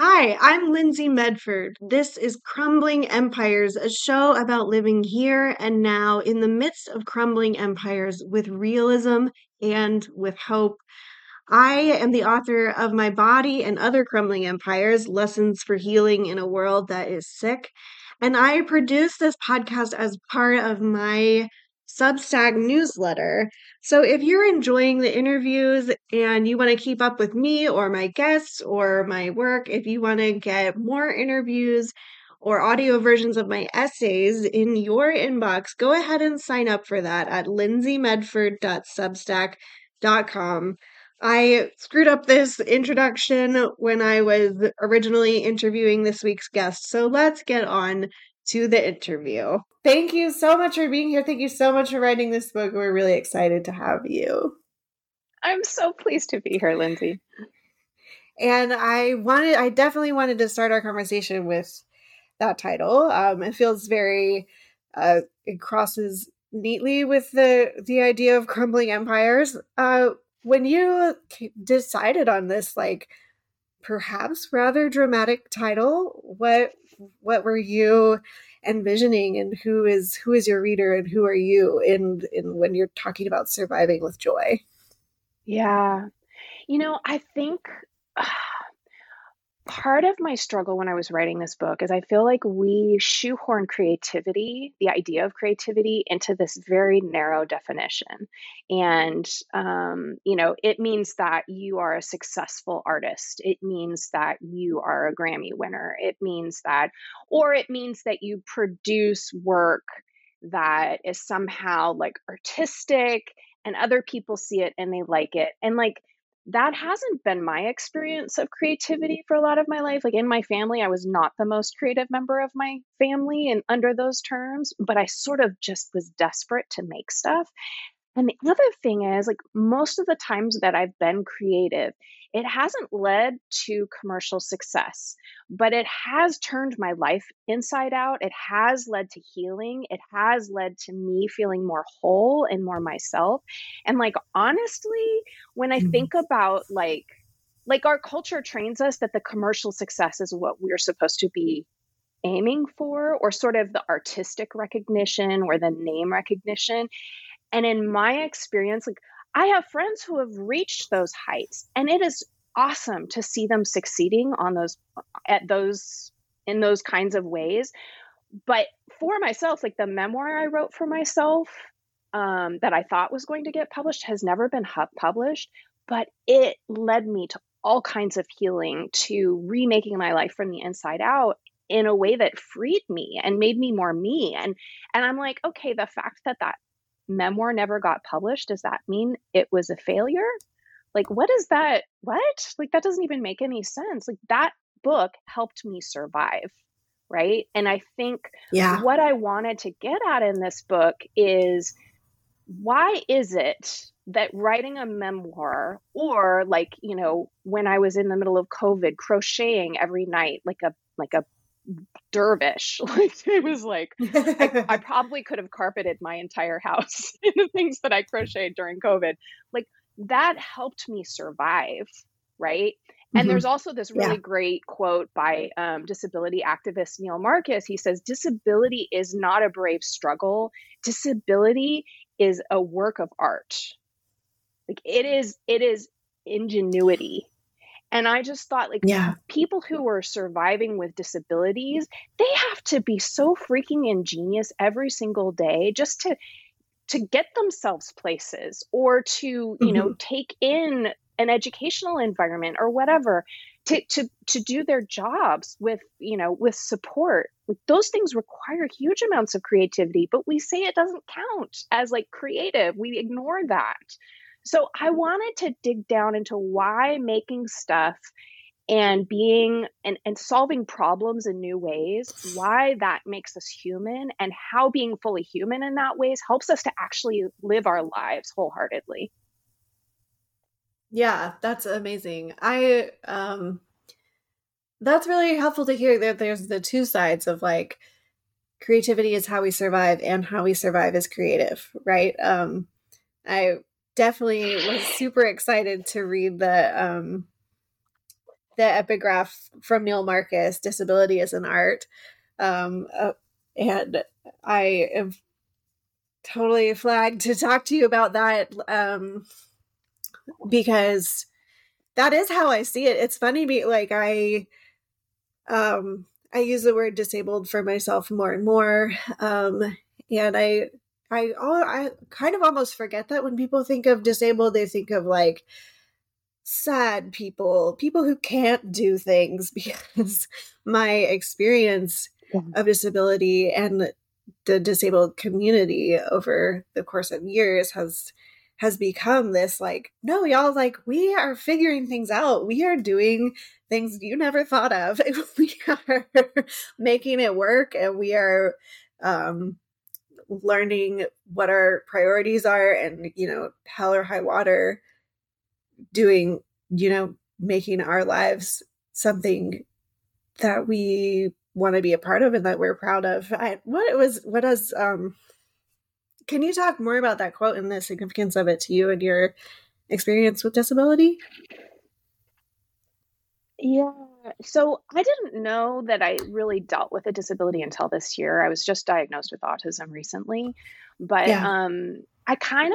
Hi, I'm Lyndsey Medford. This is Crumbling Empires, a show about living here and now in the midst of crumbling empires with realism and with hope. I am the author of My Body and Other Crumbling Empires: Lessons for Healing in a World That is Sick. And I produce this podcast as part of my Substack newsletter. So if you're enjoying the interviews and you want to keep up with me or my guests or my work, if you want to get more interviews or audio versions of my essays in your inbox, go ahead and sign up for that at lyndseymedford.substack.com. I screwed up this introduction when I was originally interviewing this week's guest, so let's get on to the interview. Thank you so much for being here. Thank you so much for writing this book. We're really excited to have you. I'm so pleased to be here, Lyndsey. And I definitely wanted to start our conversation with that title. It feels very, it crosses neatly with the idea of crumbling empires. When you decided on this, like, perhaps rather dramatic title, what were you envisioning, and who is your reader, and who are you in when you're talking about surviving with joy? Yeah. You know, I think part of my struggle when I was writing this book is I feel like we shoehorn creativity, the idea of creativity, into this very narrow definition. And, you know, it means that you are a successful artist. It means that you are a Grammy winner. It means that you produce work that is somehow like artistic and other people see it and they like it. And like, that hasn't been my experience of creativity for a lot of my life. Like in my family, I was not the most creative member of my family and under those terms, but I sort of just was desperate to make stuff. And the other thing is, like, most of the times that I've been creative, it hasn't led to commercial success, but it has turned my life inside out. It has led to healing. It has led to me feeling more whole and more myself. And like, honestly, when I think about like our culture trains us that the commercial success is what we're supposed to be aiming for, or sort of the artistic recognition or the name recognition. And in my experience, like, I have friends who have reached those heights, and it is awesome to see them succeeding on those kinds of ways. But for myself, like, the memoir I wrote for myself that I thought was going to get published has never been published, but it led me to all kinds of healing, to remaking my life from the inside out in a way that freed me and made me more me. And I'm like, okay, the fact that memoir never got published, does that mean it was a failure? Like, what is that? What? Like, that doesn't even make any sense. Like, that book helped me survive, right? And I think what I wanted to get at in this book is, why is it that writing a memoir, or like, you know, when I was in the middle of COVID, crocheting every night like a dervish, like, it was like I probably could have carpeted my entire house in the things that I crocheted during COVID. Like, that helped me survive, right? Mm-hmm. And there's also this really great quote by disability activist Neil Marcus. He says, "Disability is not a brave struggle. Disability is a work of art. Like, it is ingenuity." And I just thought, like, people who are surviving with disabilities, they have to be so freaking ingenious every single day just to get themselves places, or to, you know, take in an educational environment or whatever, to do their jobs with, you know, with support. Like, those things require huge amounts of creativity, but we say it doesn't count as like creative. We ignore that. So I wanted to dig down into why making stuff and being and solving problems in new ways, why that makes us human, and how being fully human in that ways helps us to actually live our lives wholeheartedly. Yeah, that's amazing. I that's really helpful to hear that there's the two sides of, like, creativity is how we survive, and how we survive is creative, right? I definitely was super excited to read the the epigraph from Neil Marcus, disability is an art. And I am totally flagged to talk to you about that because that is how I see it. It's funny, like I use the word disabled for myself more and more. And I kind of almost forget that when people think of disabled, they think of like sad people, people who can't do things, because my experience of disability and the disabled community over the course of years has become this like, no, y'all, like we are figuring things out. We are doing things you never thought of. We are making it work, and we are learning what our priorities are, and, you know, hell or high water, doing, you know, making our lives something that we want to be a part of and that we're proud of. Can you talk more about that quote and the significance of it to you and your experience with disability? Yeah. So I didn't know that I really dealt with a disability until this year. I was just diagnosed with autism recently, but I kind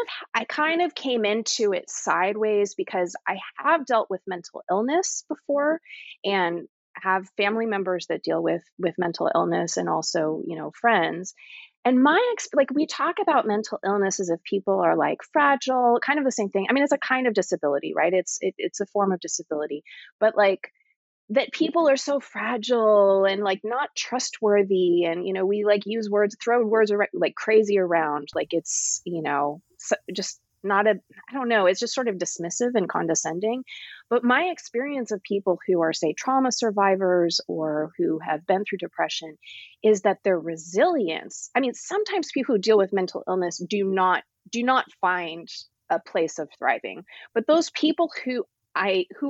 of came into it sideways because I have dealt with mental illness before and have family members that deal with mental illness, and also, you know, friends. And like we talk about mental illness as if people are like fragile, kind of the same thing. I mean, it's a kind of disability, right? It's a form of disability, but like that people are so fragile and like not trustworthy. And, you know, we like use words, throw words around, like crazy around, like it's, you know, just not a, I don't know. It's just sort of dismissive and condescending. But my experience of people who are, say, trauma survivors or who have been through depression is that their resilience, I mean, sometimes people who deal with mental illness do not find a place of thriving. But those people who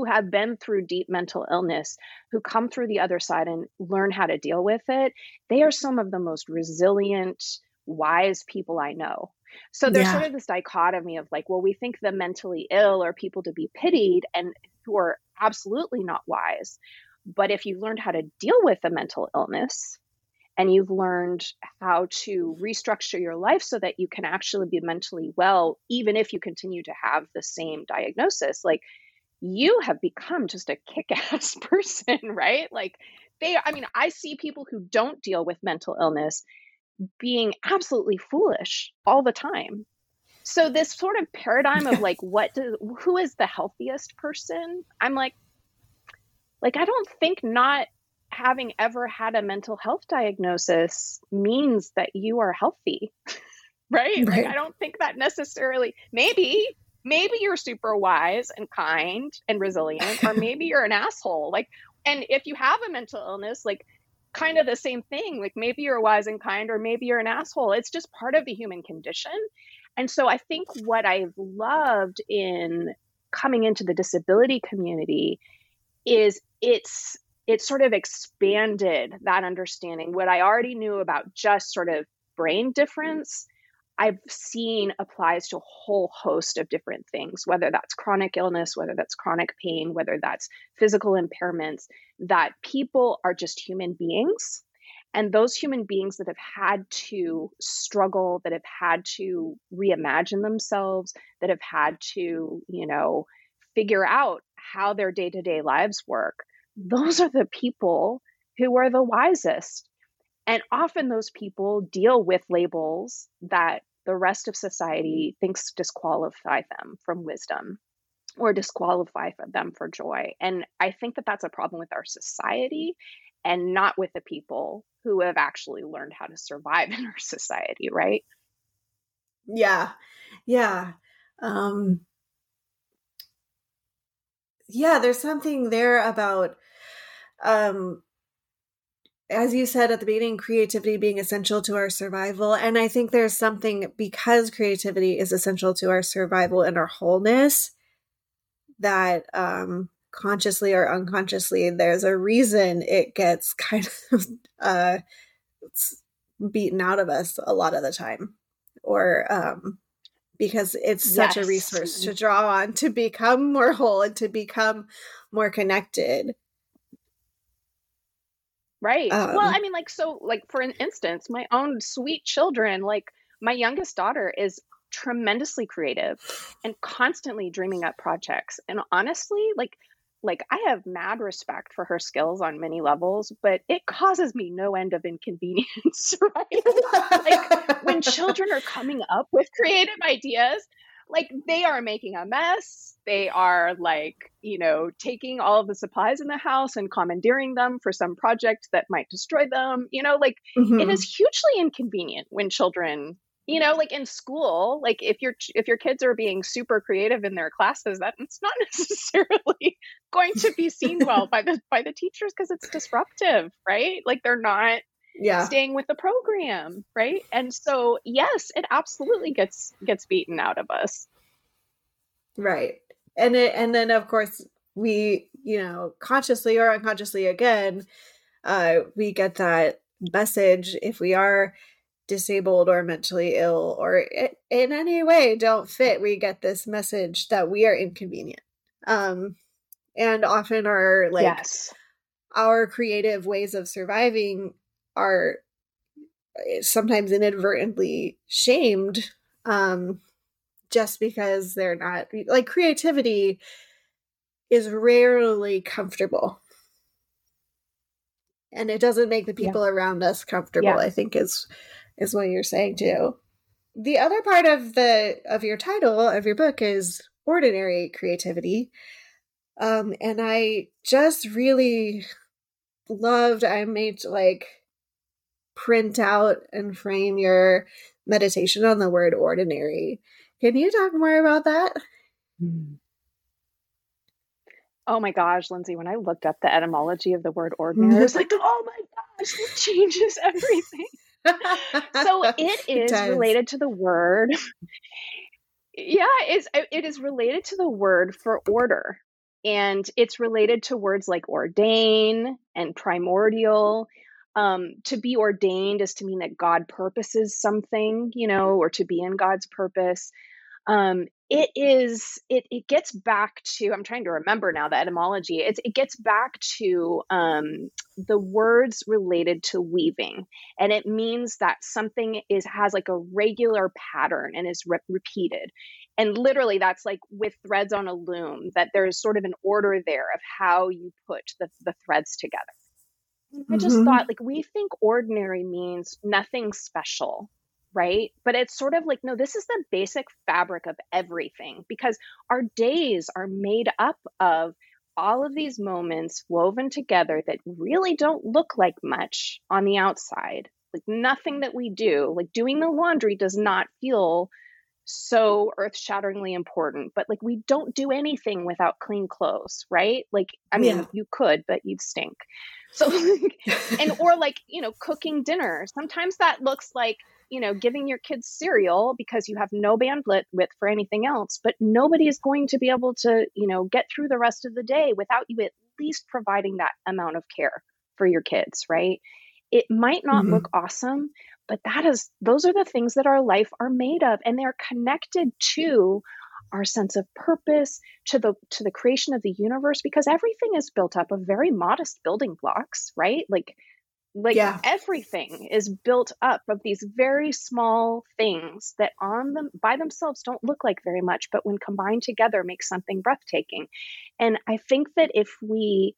have been through deep mental illness, who come through the other side and learn how to deal with it, they are some of the most resilient, wise people I know. So there's sort of this dichotomy of like, well, we think the mentally ill are people to be pitied and who are absolutely not wise. But if you've learned how to deal with a mental illness and you've learned how to restructure your life so that you can actually be mentally well, even if you continue to have the same diagnosis, like you have become just a kick-ass person, right? Like I see people who don't deal with mental illness being absolutely foolish all the time. So this sort of paradigm of like, who is the healthiest person? I'm like, I don't think not having ever had a mental health diagnosis means that you are healthy, right? Like, I don't think that necessarily, maybe you're super wise and kind and resilient, or maybe you're an asshole. Like, and if you have a mental illness, like, kind of the same thing, like maybe you're wise and kind, or maybe you're an asshole. It's just part of the human condition. And so I think what I've loved in coming into the disability community is it sort of expanded that understanding. What I already knew about just sort of brain difference, I've seen applies to a whole host of different things, whether that's chronic illness, whether that's chronic pain, whether that's physical impairments, that people are just human beings. And those human beings that have had to struggle, that have had to reimagine themselves, that have had to, you know, figure out how their day-to-day lives work, those are the people who are the wisest. And often those people deal with labels that the rest of society thinks disqualify them from wisdom or disqualify them for joy. And I think that that's a problem with our society and not with the people who have actually learned how to survive in our society, right? Yeah. Yeah. Yeah, there's something there about... as you said at the beginning, creativity being essential to our survival. And I think there's something, because creativity is essential to our survival and our wholeness, that consciously or unconsciously, there's a reason it gets kind of beaten out of us a lot of the time, or because it's such a resource to draw on to become more whole and to become more connected Right. Well, I mean, like, so like, for instance, my own sweet children, like my youngest daughter is tremendously creative and constantly dreaming up projects. And honestly, like I have mad respect for her skills on many levels, but it causes me no end of inconvenience, right? Like when children are coming up with creative ideas, like they are making a mess. They are like, you know, taking all of the supplies in the house and commandeering them for some project that might destroy them. You know, like it is hugely inconvenient when children, you know, like in school, like if your kids are being super creative in their classes, that it's not necessarily going to be seen well by the teachers because it's disruptive, right? Like they're not staying with the program, right? And so, yes, it absolutely gets beaten out of us, right? And then of course we, you know, consciously or unconsciously again, we get that message if we are disabled or mentally ill or in any way don't fit, we get this message that we are inconvenient, and often our like our creative ways of surviving are sometimes inadvertently shamed, just because they're not like creativity is rarely comfortable. And it doesn't make the people around us comfortable, I think is what you're saying too. The other part of your title of your book is Ordinary Creativity. And I just really loved, I made like print out and frame your meditation on the word ordinary. Can you talk more about that? Oh my gosh, Lyndsey, when I looked up the etymology of the word ordinary, I was like, oh my gosh, it changes everything. So it is related to the word. It is related to the word for order. And it's related to words like ordain and primordial. To be ordained is to mean that God purposes something, you know, or to be in God's purpose. It gets back to, I'm trying to remember now the etymology. It gets back to the words related to weaving. And it means that something has like a regular pattern and is repeated. And literally that's like with threads on a loom, that there's sort of an order there of how you put the threads together. I just thought, like, we think ordinary means nothing special, right? But it's sort of like, no, this is the basic fabric of everything, because our days are made up of all of these moments woven together that really don't look like much on the outside. Like nothing that we do, like doing the laundry does not feel so earth-shatteringly important, but like we don't do anything without clean clothes, right? Like, I mean, you could, but you'd stink. So, like, and, or like, you know, cooking dinner. Sometimes that looks like, you know, giving your kids cereal because you have no bandwidth for anything else, but nobody is going to be able to, you know, get through the rest of the day without you at least providing that amount of care for your kids, right? It might not look awesome, but those are the things that our life are made of, and they're connected to our sense of purpose, to the creation of the universe, because everything is built up of very modest building blocks, right? Like everything is built up of these very small things that on them by themselves don't look like very much, but when combined together make something breathtaking. And I think that if we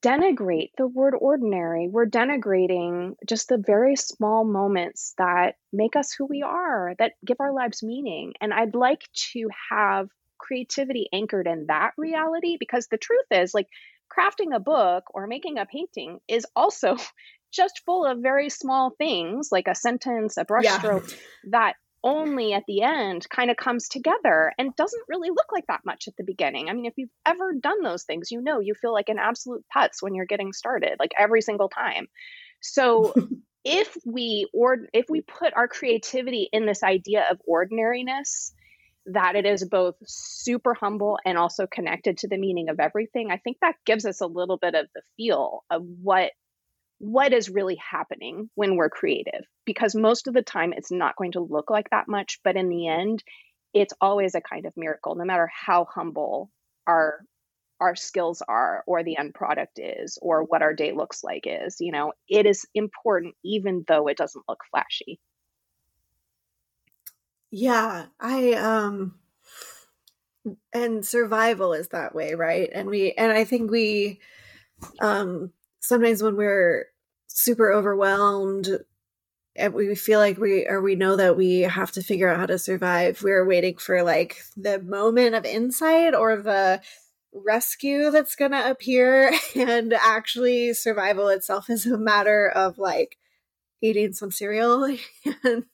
denigrate the word ordinary, we're denigrating just the very small moments that make us who we are, that give our lives meaning. And I'd like to have creativity anchored in that reality, because the truth is, like, crafting a book or making a painting is also just full of very small things, like a sentence, a brushstroke, that only at the end kind of comes together and doesn't really look like that much at the beginning. I mean, if you've ever done those things, you know, you feel like an absolute putz when you're getting started, like every single time. So if we put our creativity in this idea of ordinariness, that it is both super humble and also connected to the meaning of everything, I think that gives us a little bit of the feel of what is really happening when we're creative, because most of the time it's not going to look like that much, but in the end, it's always a kind of miracle, no matter how humble our our skills are, or the end product is, or what our day looks like is, you know, it is important, even though it doesn't look flashy. Yeah, and survival is that way, right? And I think we sometimes when we're super overwhelmed and we feel like we know that we have to figure out how to survive, we're waiting for like the moment of insight or the rescue that's going to appear. And actually survival itself is a matter of like eating some cereal and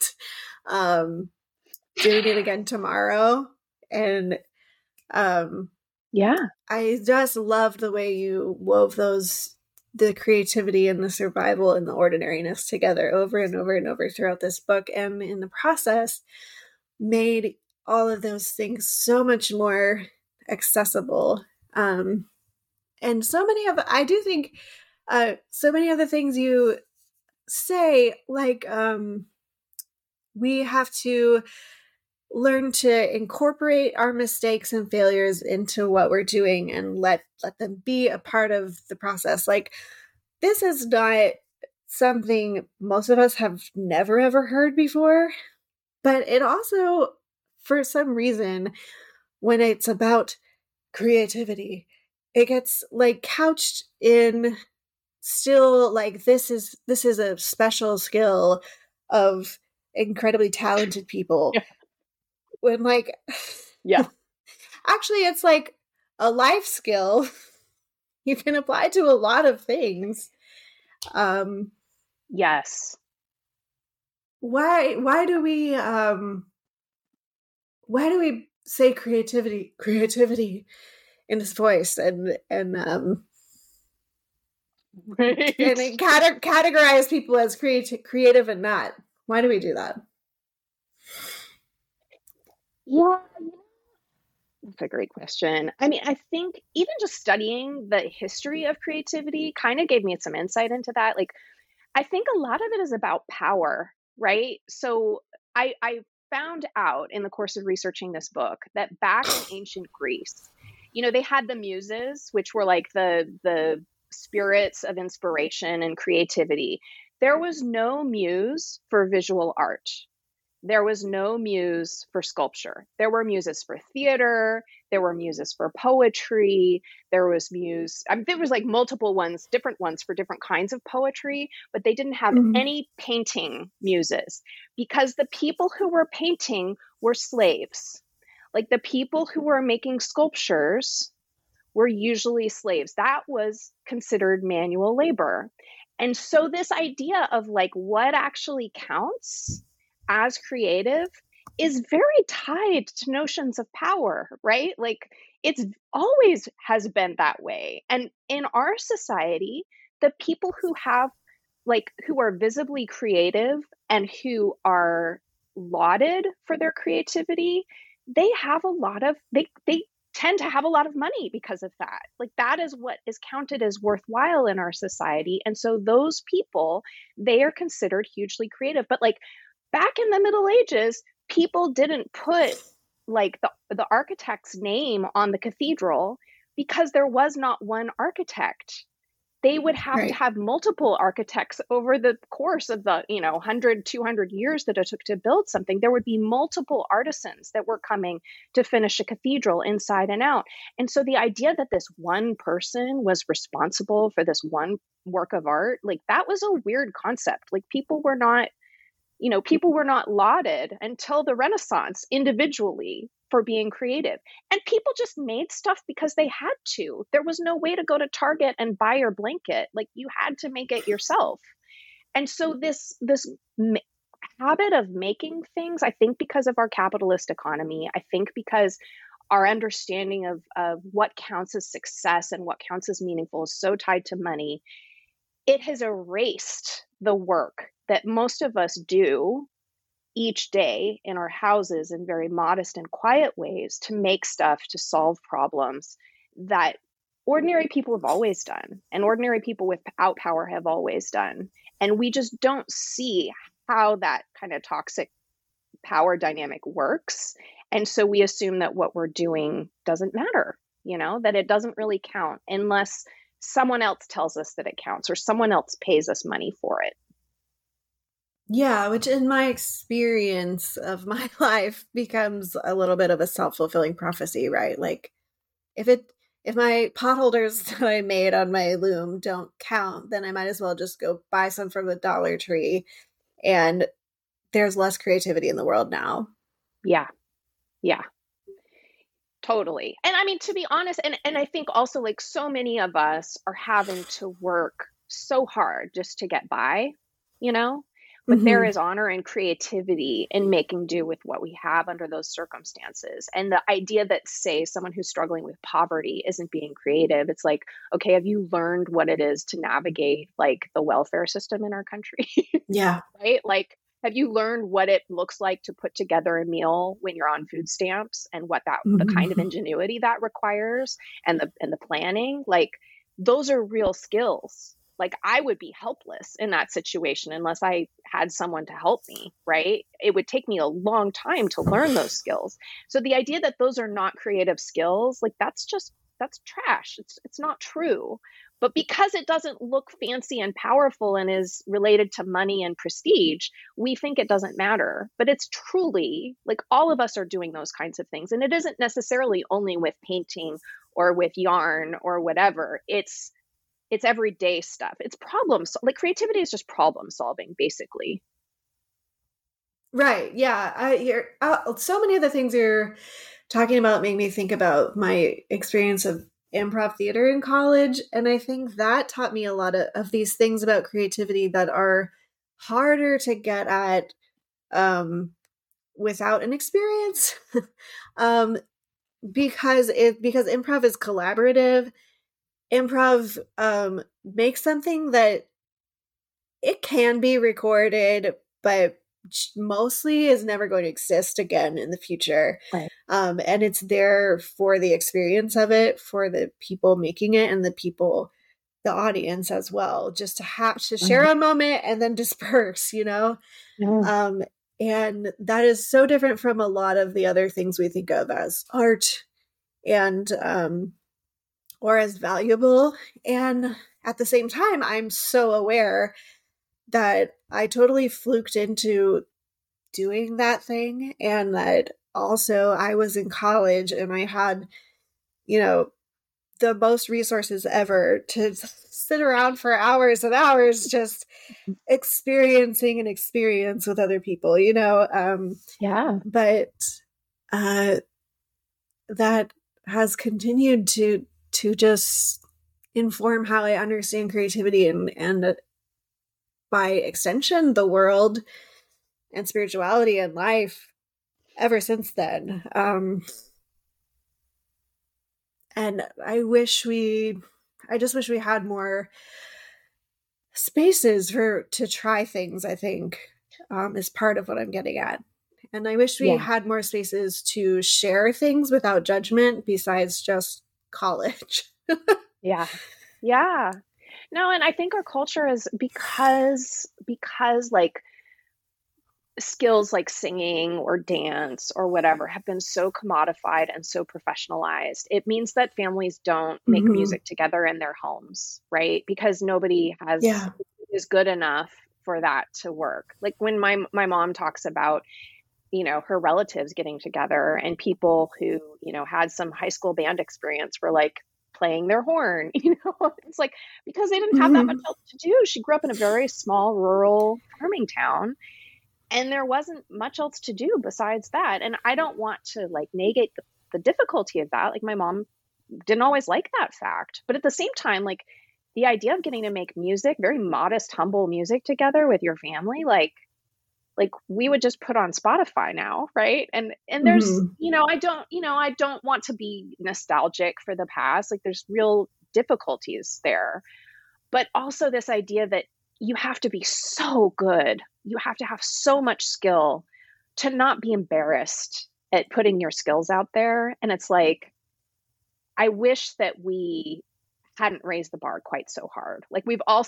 doing it again tomorrow. And I just loved the way you wove the creativity and the survival and the ordinariness together over and over and over throughout this book, and in the process made all of those things so much more accessible. And so many of the things you say, like we have to learn to incorporate our mistakes and failures into what we're doing and let them be a part of the process. Like, this is not something most of us have never ever heard before, but it also, for some reason, when it's about creativity, it gets like couched in still like this is a special skill of incredibly talented people. Yeah. When like, yeah, actually it's like a life skill. You can apply to a lot of things. Yes. Why do we say creativity in this voice and right. And categorize people as creative and not? Why do we do that? Yeah, that's a great question. I mean, I think even just studying the history of creativity kind of gave me some insight into that. Like, I think a lot of it is about power, right? So I found out in the course of researching this book that back in ancient Greece, you know, they had the muses, which were like the spirits of inspiration and creativity. There was no muse for visual art. There was no muse for sculpture. There were muses for theater. There were muses for poetry. There was like multiple ones, different ones for different kinds of poetry, but they didn't have any painting muses because the people who were painting were slaves. Like the people who were making sculptures were usually slaves. That was considered manual labor. And so this idea of like what actually counts as creative is very tied to notions of power, right? Like it's always has been that way. And in our society, the people who have like, who are visibly creative and who are lauded for their creativity, they tend to have a lot of money because of that. Like that is what is counted as worthwhile in our society. And so those people, they are considered hugely creative, but like, back in the Middle Ages, people didn't put like the architect's name on the cathedral because there was not one architect. They would have to have multiple architects over the course of the, you know, 100, 200 years that it took to build something. There would be multiple artisans that were coming to finish a cathedral inside and out. And so the idea that this one person was responsible for this one work of art, like that was a weird concept. Like people were not lauded until the Renaissance individually for being creative. And people just made stuff because they had to. There was no way to go to Target and buy your blanket. Like you had to make it yourself. And so this habit of making things, I think because of our capitalist economy, I think because our understanding of what counts as success and what counts as meaningful is so tied to money, it has erased the work that most of us do each day in our houses in very modest and quiet ways to make stuff, to solve problems that ordinary people have always done and ordinary people without power have always done. And we just don't see how that kind of toxic power dynamic works. And so we assume that what we're doing doesn't matter. you know, that it doesn't really count unless someone else tells us that it counts or someone else pays us money for it. Yeah, which in my experience of my life becomes a little bit of a self-fulfilling prophecy, right? Like if my potholders that I made on my loom don't count, then I might as well just go buy some from the Dollar Tree, and there's less creativity in the world now. Yeah. Yeah. Totally. And I mean, to be honest, and I think also like so many of us are having to work so hard just to get by, you know? But mm-hmm. there is honor and creativity in making do with what we have under those circumstances. And the idea that, say, someone who's struggling with poverty isn't being creative, it's like, okay, have you learned what it is to navigate like the welfare system in our country? Yeah. Right? Like, have you learned what it looks like to put together a meal when you're on food stamps, and what that mm-hmm. the kind of ingenuity that requires, and the planning? Like, those are real skills. Like, I would be helpless in that situation unless I had someone to help me, right? It would take me a long time to learn those skills. So the idea that those are not creative skills, like that's trash. It's not true. But because it doesn't look fancy and powerful and is related to money and prestige, we think it doesn't matter. But it's truly like all of us are doing those kinds of things. And it isn't necessarily only with painting or with yarn or whatever. It's everyday stuff. It's like creativity is just problem solving, basically. Right. Yeah. So many of the things you're talking about make me think about my experience of improv theater in college. And I think that taught me a lot of these things about creativity that are harder to get at without an experience. because improv is collaborative. Improv makes something that it can be recorded, but mostly is never going to exist again in the future. Right. And it's there for the experience of it, for the people making it and the audience as well, just to have to share a moment and then disperse, you know? Yeah. And that is so different from a lot of the other things we think of as art and, or as valuable. And at the same time, I'm so aware that I totally fluked into doing that thing. And that also I was in college and I had, you know, the most resources ever to sit around for hours and hours, just experiencing an experience with other people, you know? Yeah. But that has continued to just inform how I understand creativity and by extension, the world and spirituality and life ever since then. And I just wish we had more spaces to try things, I think, is part of what I'm getting at. And I wish we had more spaces to share things without judgment besides just college. Yeah. No, and I think our culture is because like skills like singing or dance or whatever have been so commodified and so professionalized. It means that families don't make mm-hmm. music together in their homes, right? Because nobody is good enough for that to work. Like when my mom talks about, you know, her relatives getting together and people who, you know, had some high school band experience were like playing their horn, you know, it's like, because they didn't have mm-hmm. that much else to do. She grew up in a very small rural farming town and there wasn't much else to do besides that. And I don't want to like negate the difficulty of that. Like my mom didn't always like that fact, but at the same time, like the idea of getting to make music, very modest, humble music together with your family, like we would just put on Spotify now, right? And there's, mm-hmm. I don't want to be nostalgic for the past. Like there's real difficulties there. But also this idea that you have to be so good, you have to have so much skill to not be embarrassed at putting your skills out there. And it's like, I wish that we hadn't raised the bar quite so hard. Like we've all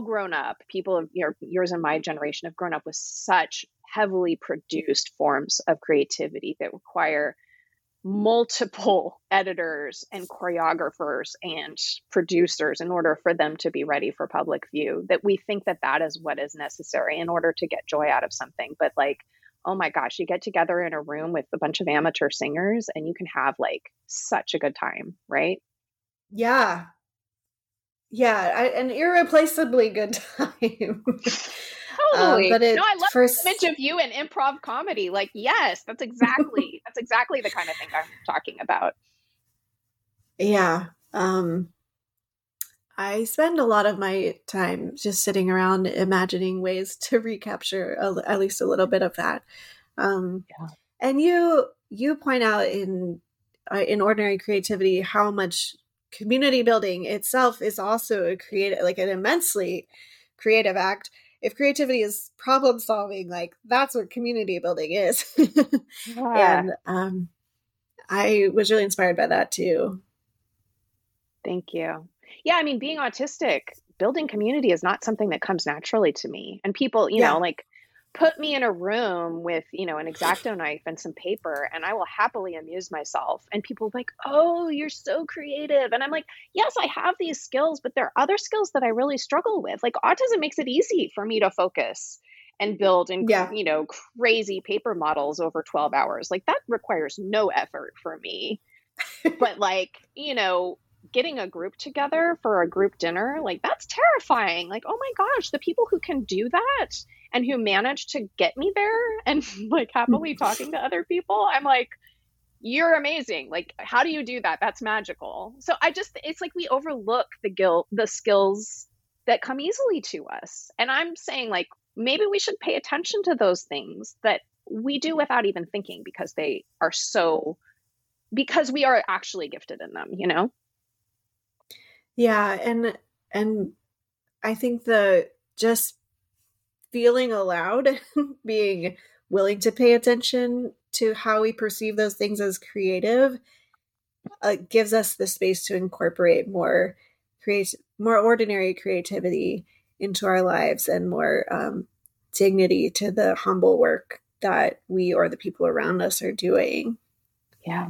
grown up. People of yours and my generation have grown up with such heavily produced forms of creativity that require multiple editors and choreographers and producers in order for them to be ready for public view, that we think that that is what is necessary in order to get joy out of something. But like, oh my gosh, you get together in a room with a bunch of amateur singers and you can have like such a good time, right? Yeah. Yeah. An irreplaceably good time. Totally. No, I love the image of you in improv comedy. Like, yes, that's exactly the kind of thing I'm talking about. Yeah. I spend a lot of my time just sitting around imagining ways to recapture at least a little bit of that. Yeah. And you point out in Ordinary Creativity how much community building itself is also a creative, like an immensely creative act. If creativity is problem solving, like that's what community building is. Yeah. And I was really inspired by that too. Thank you. Yeah. I mean, being autistic, building community is not something that comes naturally to me. And people, you know, like put me in a room with, you know, an X-Acto knife and some paper, and I will happily amuse myself. And people are like, oh, you're so creative. And I'm like, yes, I have these skills, but there are other skills that I really struggle with. Like autism makes it easy for me to focus and build and, you know, crazy paper models over 12 hours. Like that requires no effort for me. But like, you know, getting a group together for a group dinner, like that's terrifying. Like, oh my gosh, the people who can do that and who managed to get me there and like happily talking to other people, I'm like, you're amazing. Like, how do you do that? That's magical. So it's like we overlook the skills that come easily to us. And I'm saying like, maybe we should pay attention to those things that we do without even thinking because we are actually gifted in them, you know? Yeah. And I think just feeling allowed, being willing to pay attention to how we perceive those things as creative, gives us the space to incorporate more ordinary creativity into our lives and more dignity to the humble work that we or the people around us are doing. Yeah.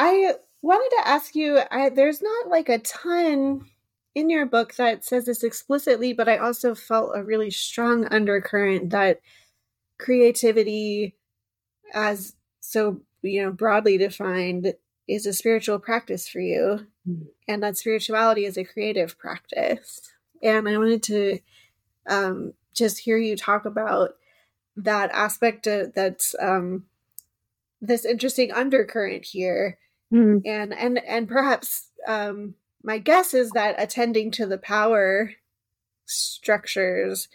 I wanted to ask you, there's not like a ton in your book that says this explicitly, but I also felt a really strong undercurrent that creativity, as so, you know, broadly defined, is a spiritual practice for you, and that spirituality is a creative practice. And I wanted to just hear you talk about that aspect that's this interesting undercurrent here, and perhaps. My guess is that attending to the power structures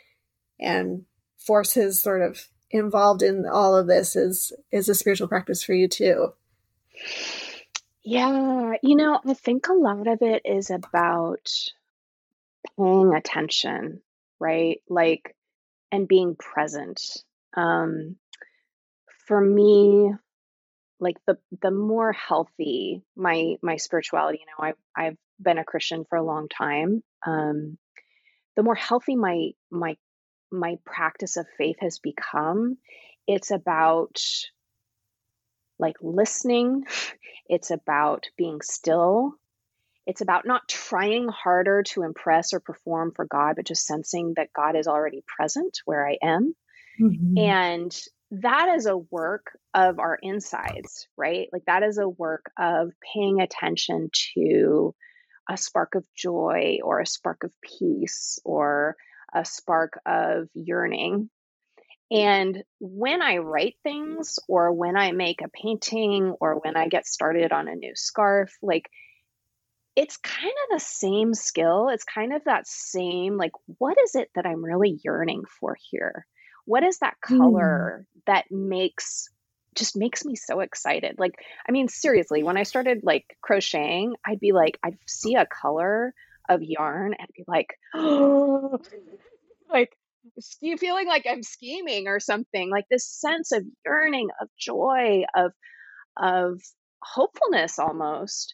and forces sort of involved in all of this is a spiritual practice for you too. Yeah. You know, I think a lot of it is about paying attention, right? Like, and being present. For me, like the more healthy my spirituality, you know, I've been a Christian for a long time. The more healthy my practice of faith has become, it's about like listening. It's about being still. It's about not trying harder to impress or perform for God, but just sensing that God is already present where I am. Mm-hmm. And that is a work of our insides, right? Like that is a work of paying attention to a spark of joy or a spark of peace or a spark of yearning. And when I write things or when I make a painting or when I get started on a new scarf, like it's kind of the same skill. It's kind of that same, like, what is it that I'm really yearning for here? What is that color that makes me so excited? Like, I mean, seriously, when I started like crocheting, I'd be like, I'd see a color of yarn and be like, oh, like feeling like I'm scheming or something, like this sense of yearning, of joy, of hopefulness almost.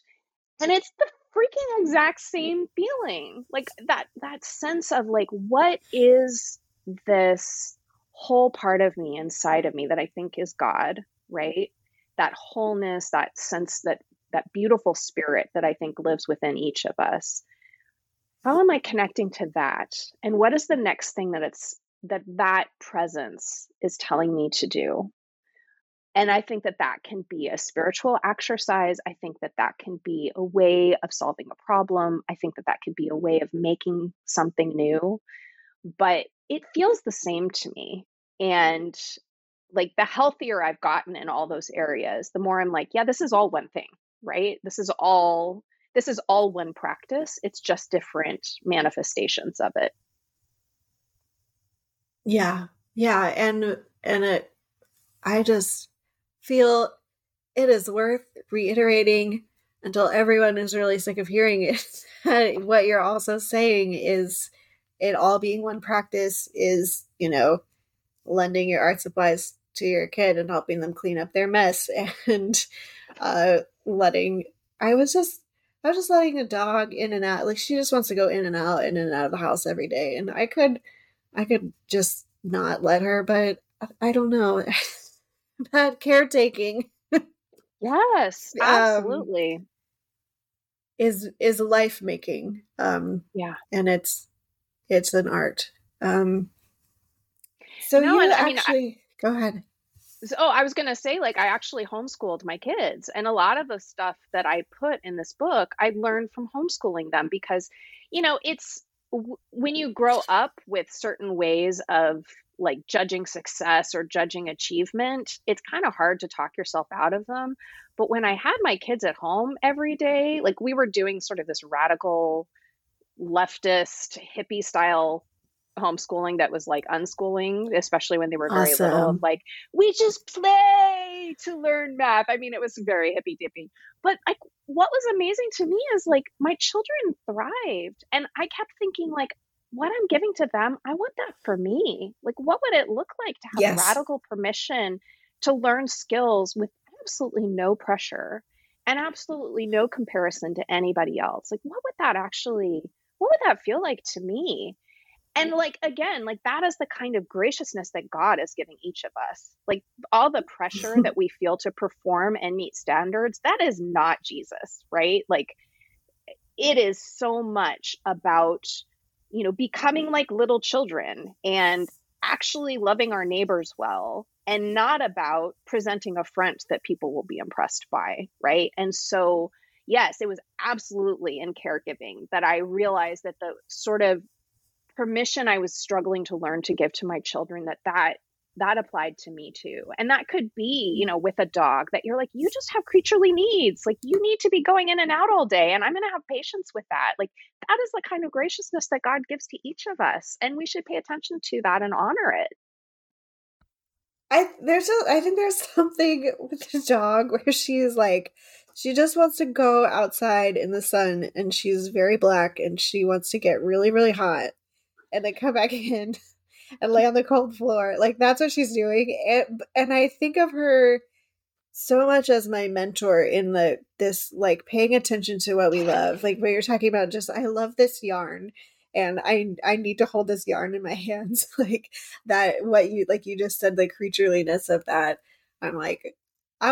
And it's the freaking exact same feeling, like that sense of like, what is this whole part of me inside of me that I think is God, right? that wholeness, that sense, that beautiful spirit that I think lives within each of us. How am I connecting to that? And what is the next thing that that presence is telling me to do? And I think that can be a spiritual exercise. I think that can be a way of solving a problem. I think that can be a way of making something new. But it feels the same to me. And like the healthier I've gotten in all those areas, the more I'm like, yeah, this is all one thing, right? This is all one practice. It's just different manifestations of it. Yeah. Yeah. And I just feel it is worth reiterating until everyone is really sick of hearing it. What you're also saying is it all being one practice is, lending your art supplies to your kid and helping them clean up their mess and I was just letting a dog in and out. Like she just wants to go in and out of the house every day. And I could just not let her, but I don't know. Bad caretaking. Yes, absolutely. Is life making. Yeah. And it's an art. Go ahead. So, I was going to say, I actually homeschooled my kids, and a lot of the stuff that I put in this book, I learned from homeschooling them because, it's when you grow up with certain ways of judging success or judging achievement, it's kind of hard to talk yourself out of them. But when I had my kids at home every day, we were doing sort of this radical leftist hippie style homeschooling that was unschooling, especially when they were very awesome. Little. We just play to learn math. I mean, it was very hippy dippy. But what was amazing to me is my children thrived, and I kept thinking what I'm giving to them, I want that for me. What would it look like to have yes. radical permission to learn skills with absolutely no pressure and absolutely no comparison to anybody else? What would that feel like to me? And that is the kind of graciousness that God is giving each of us. All the pressure that we feel to perform and meet standards, that is not Jesus, right? It is so much about, becoming like little children and actually loving our neighbors well, and not about presenting a front that people will be impressed by, right? And so, yes, it was absolutely in caregiving that I realized that the sort of permission I was struggling to learn to give to my children, that applied to me too. And that could be, with a dog that you're you just have creaturely needs. You need to be going in and out all day, and I'm going to have patience with that. That is the kind of graciousness that God gives to each of us. And we should pay attention to that and honor it. I think there's something with the dog where she's she just wants to go outside in the sun, and she's very black, and she wants to get really, really hot. And then come back in and lay on the cold floor. That's what she's doing. And I think of her so much as my mentor in this paying attention to what we love. What you're talking about, just, I love this yarn, and I need to hold this yarn in my hands. You just said, the creatureliness of that. I'm I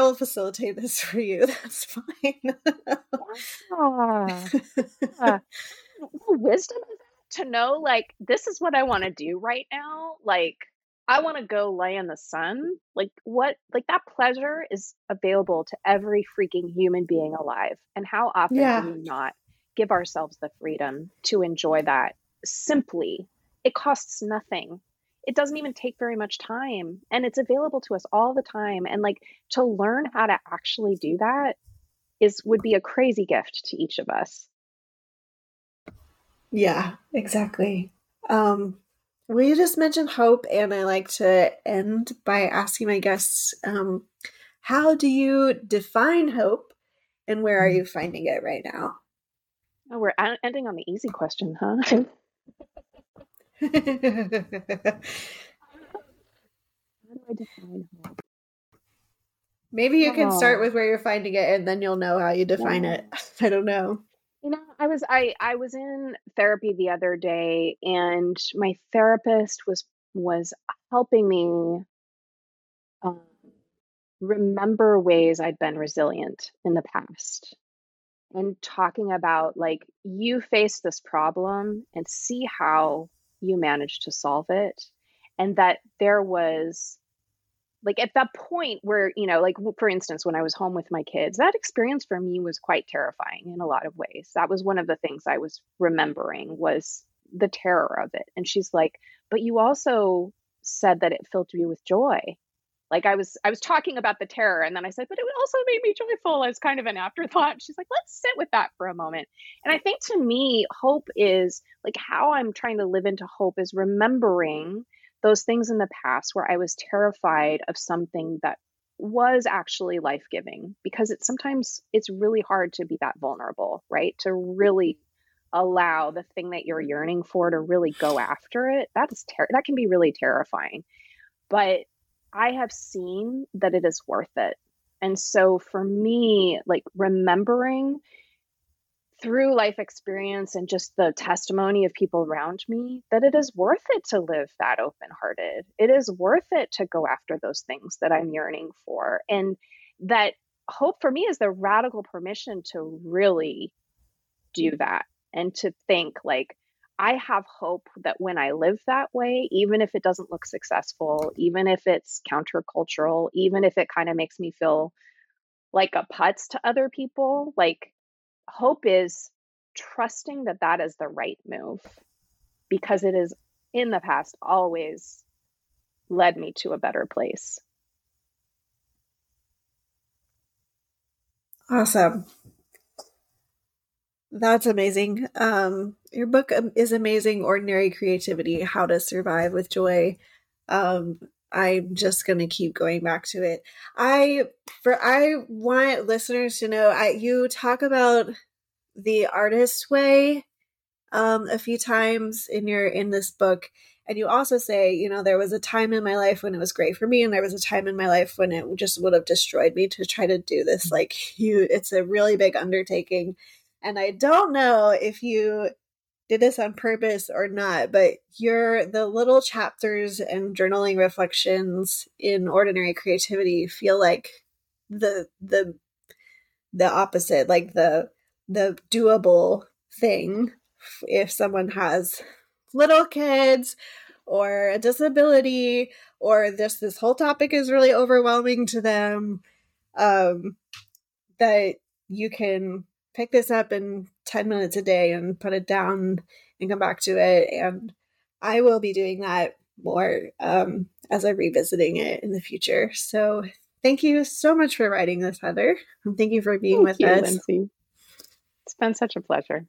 will facilitate this for you. That's fine. Yeah. Wisdom is to know, this is what I want to do right now. I want to go lay in the sun. That pleasure is available to every freaking human being alive. And how often yeah. do we not give ourselves the freedom to enjoy that simply? It costs nothing. It doesn't even take very much time, and it's available to us all the time. And to learn how to actually do that would be a crazy gift to each of us. Yeah, exactly. Well, you just mentioned hope, and I like to end by asking my guests, how do you define hope, and where are you finding it right now? Oh, we're ending on the easy question, huh? How do I define hope? Maybe you can start with where you're finding it, and then you'll know how you define it. I don't know. I was in therapy the other day, and my therapist was helping me remember ways I'd been resilient in the past. And talking about, like, you face this problem and see how you managed to solve it. And that there was, like, at that point where, you know, like, for instance, when I was home with my kids, that experience for me was quite terrifying in a lot of ways. That was one of the things I was remembering, was the terror of it. And she's like, but you also said that it filled you with joy. Like, I was talking about the terror, and then I said, but it also made me joyful as kind of an afterthought. She's like, let's sit with that for a moment. And I think, to me, hope is, like, how I'm trying to live into hope is remembering those things in the past where I was terrified of something that was actually life-giving, because it's sometimes really hard to be that vulnerable, right? To really allow the thing that you're yearning for to really go after it. That can be really terrifying. But I have seen that it is worth it. And so for me, like, remembering through life experience and just the testimony of people around me that it is worth it to live that open-hearted. It is worth it to go after those things that I'm yearning for. And that hope for me is the radical permission to really do that and to think, like, I have hope that when I live that way, even if it doesn't look successful, even if it's countercultural, even if it kind of makes me feel like a putz to other people, like, hope is trusting that that is the right move, because it is, in the past, always led me to a better place. Awesome. That's amazing. Your book is amazing, Ordinary Creativity: How to Survive with Joy. I'm just going to keep going back to it. I want listeners to know, you talk about the artist way a few times in this book. And you also say, you know, there was a time in my life when it was great for me, and there was a time in my life when it just would have destroyed me to try to do this. It's a really big undertaking. And I don't know if you did this on purpose or not, but the little chapters and journaling reflections in Ordinary Creativity feel like the opposite, like the doable thing if someone has little kids or a disability, or this whole topic is really overwhelming to them, that you can pick this up in 10 minutes a day and put it down and come back to it. And I will be doing that more as I'm revisiting it in the future. So thank you so much for writing this, Heather. And thank you for being with us. Lyndsey. It's been such a pleasure.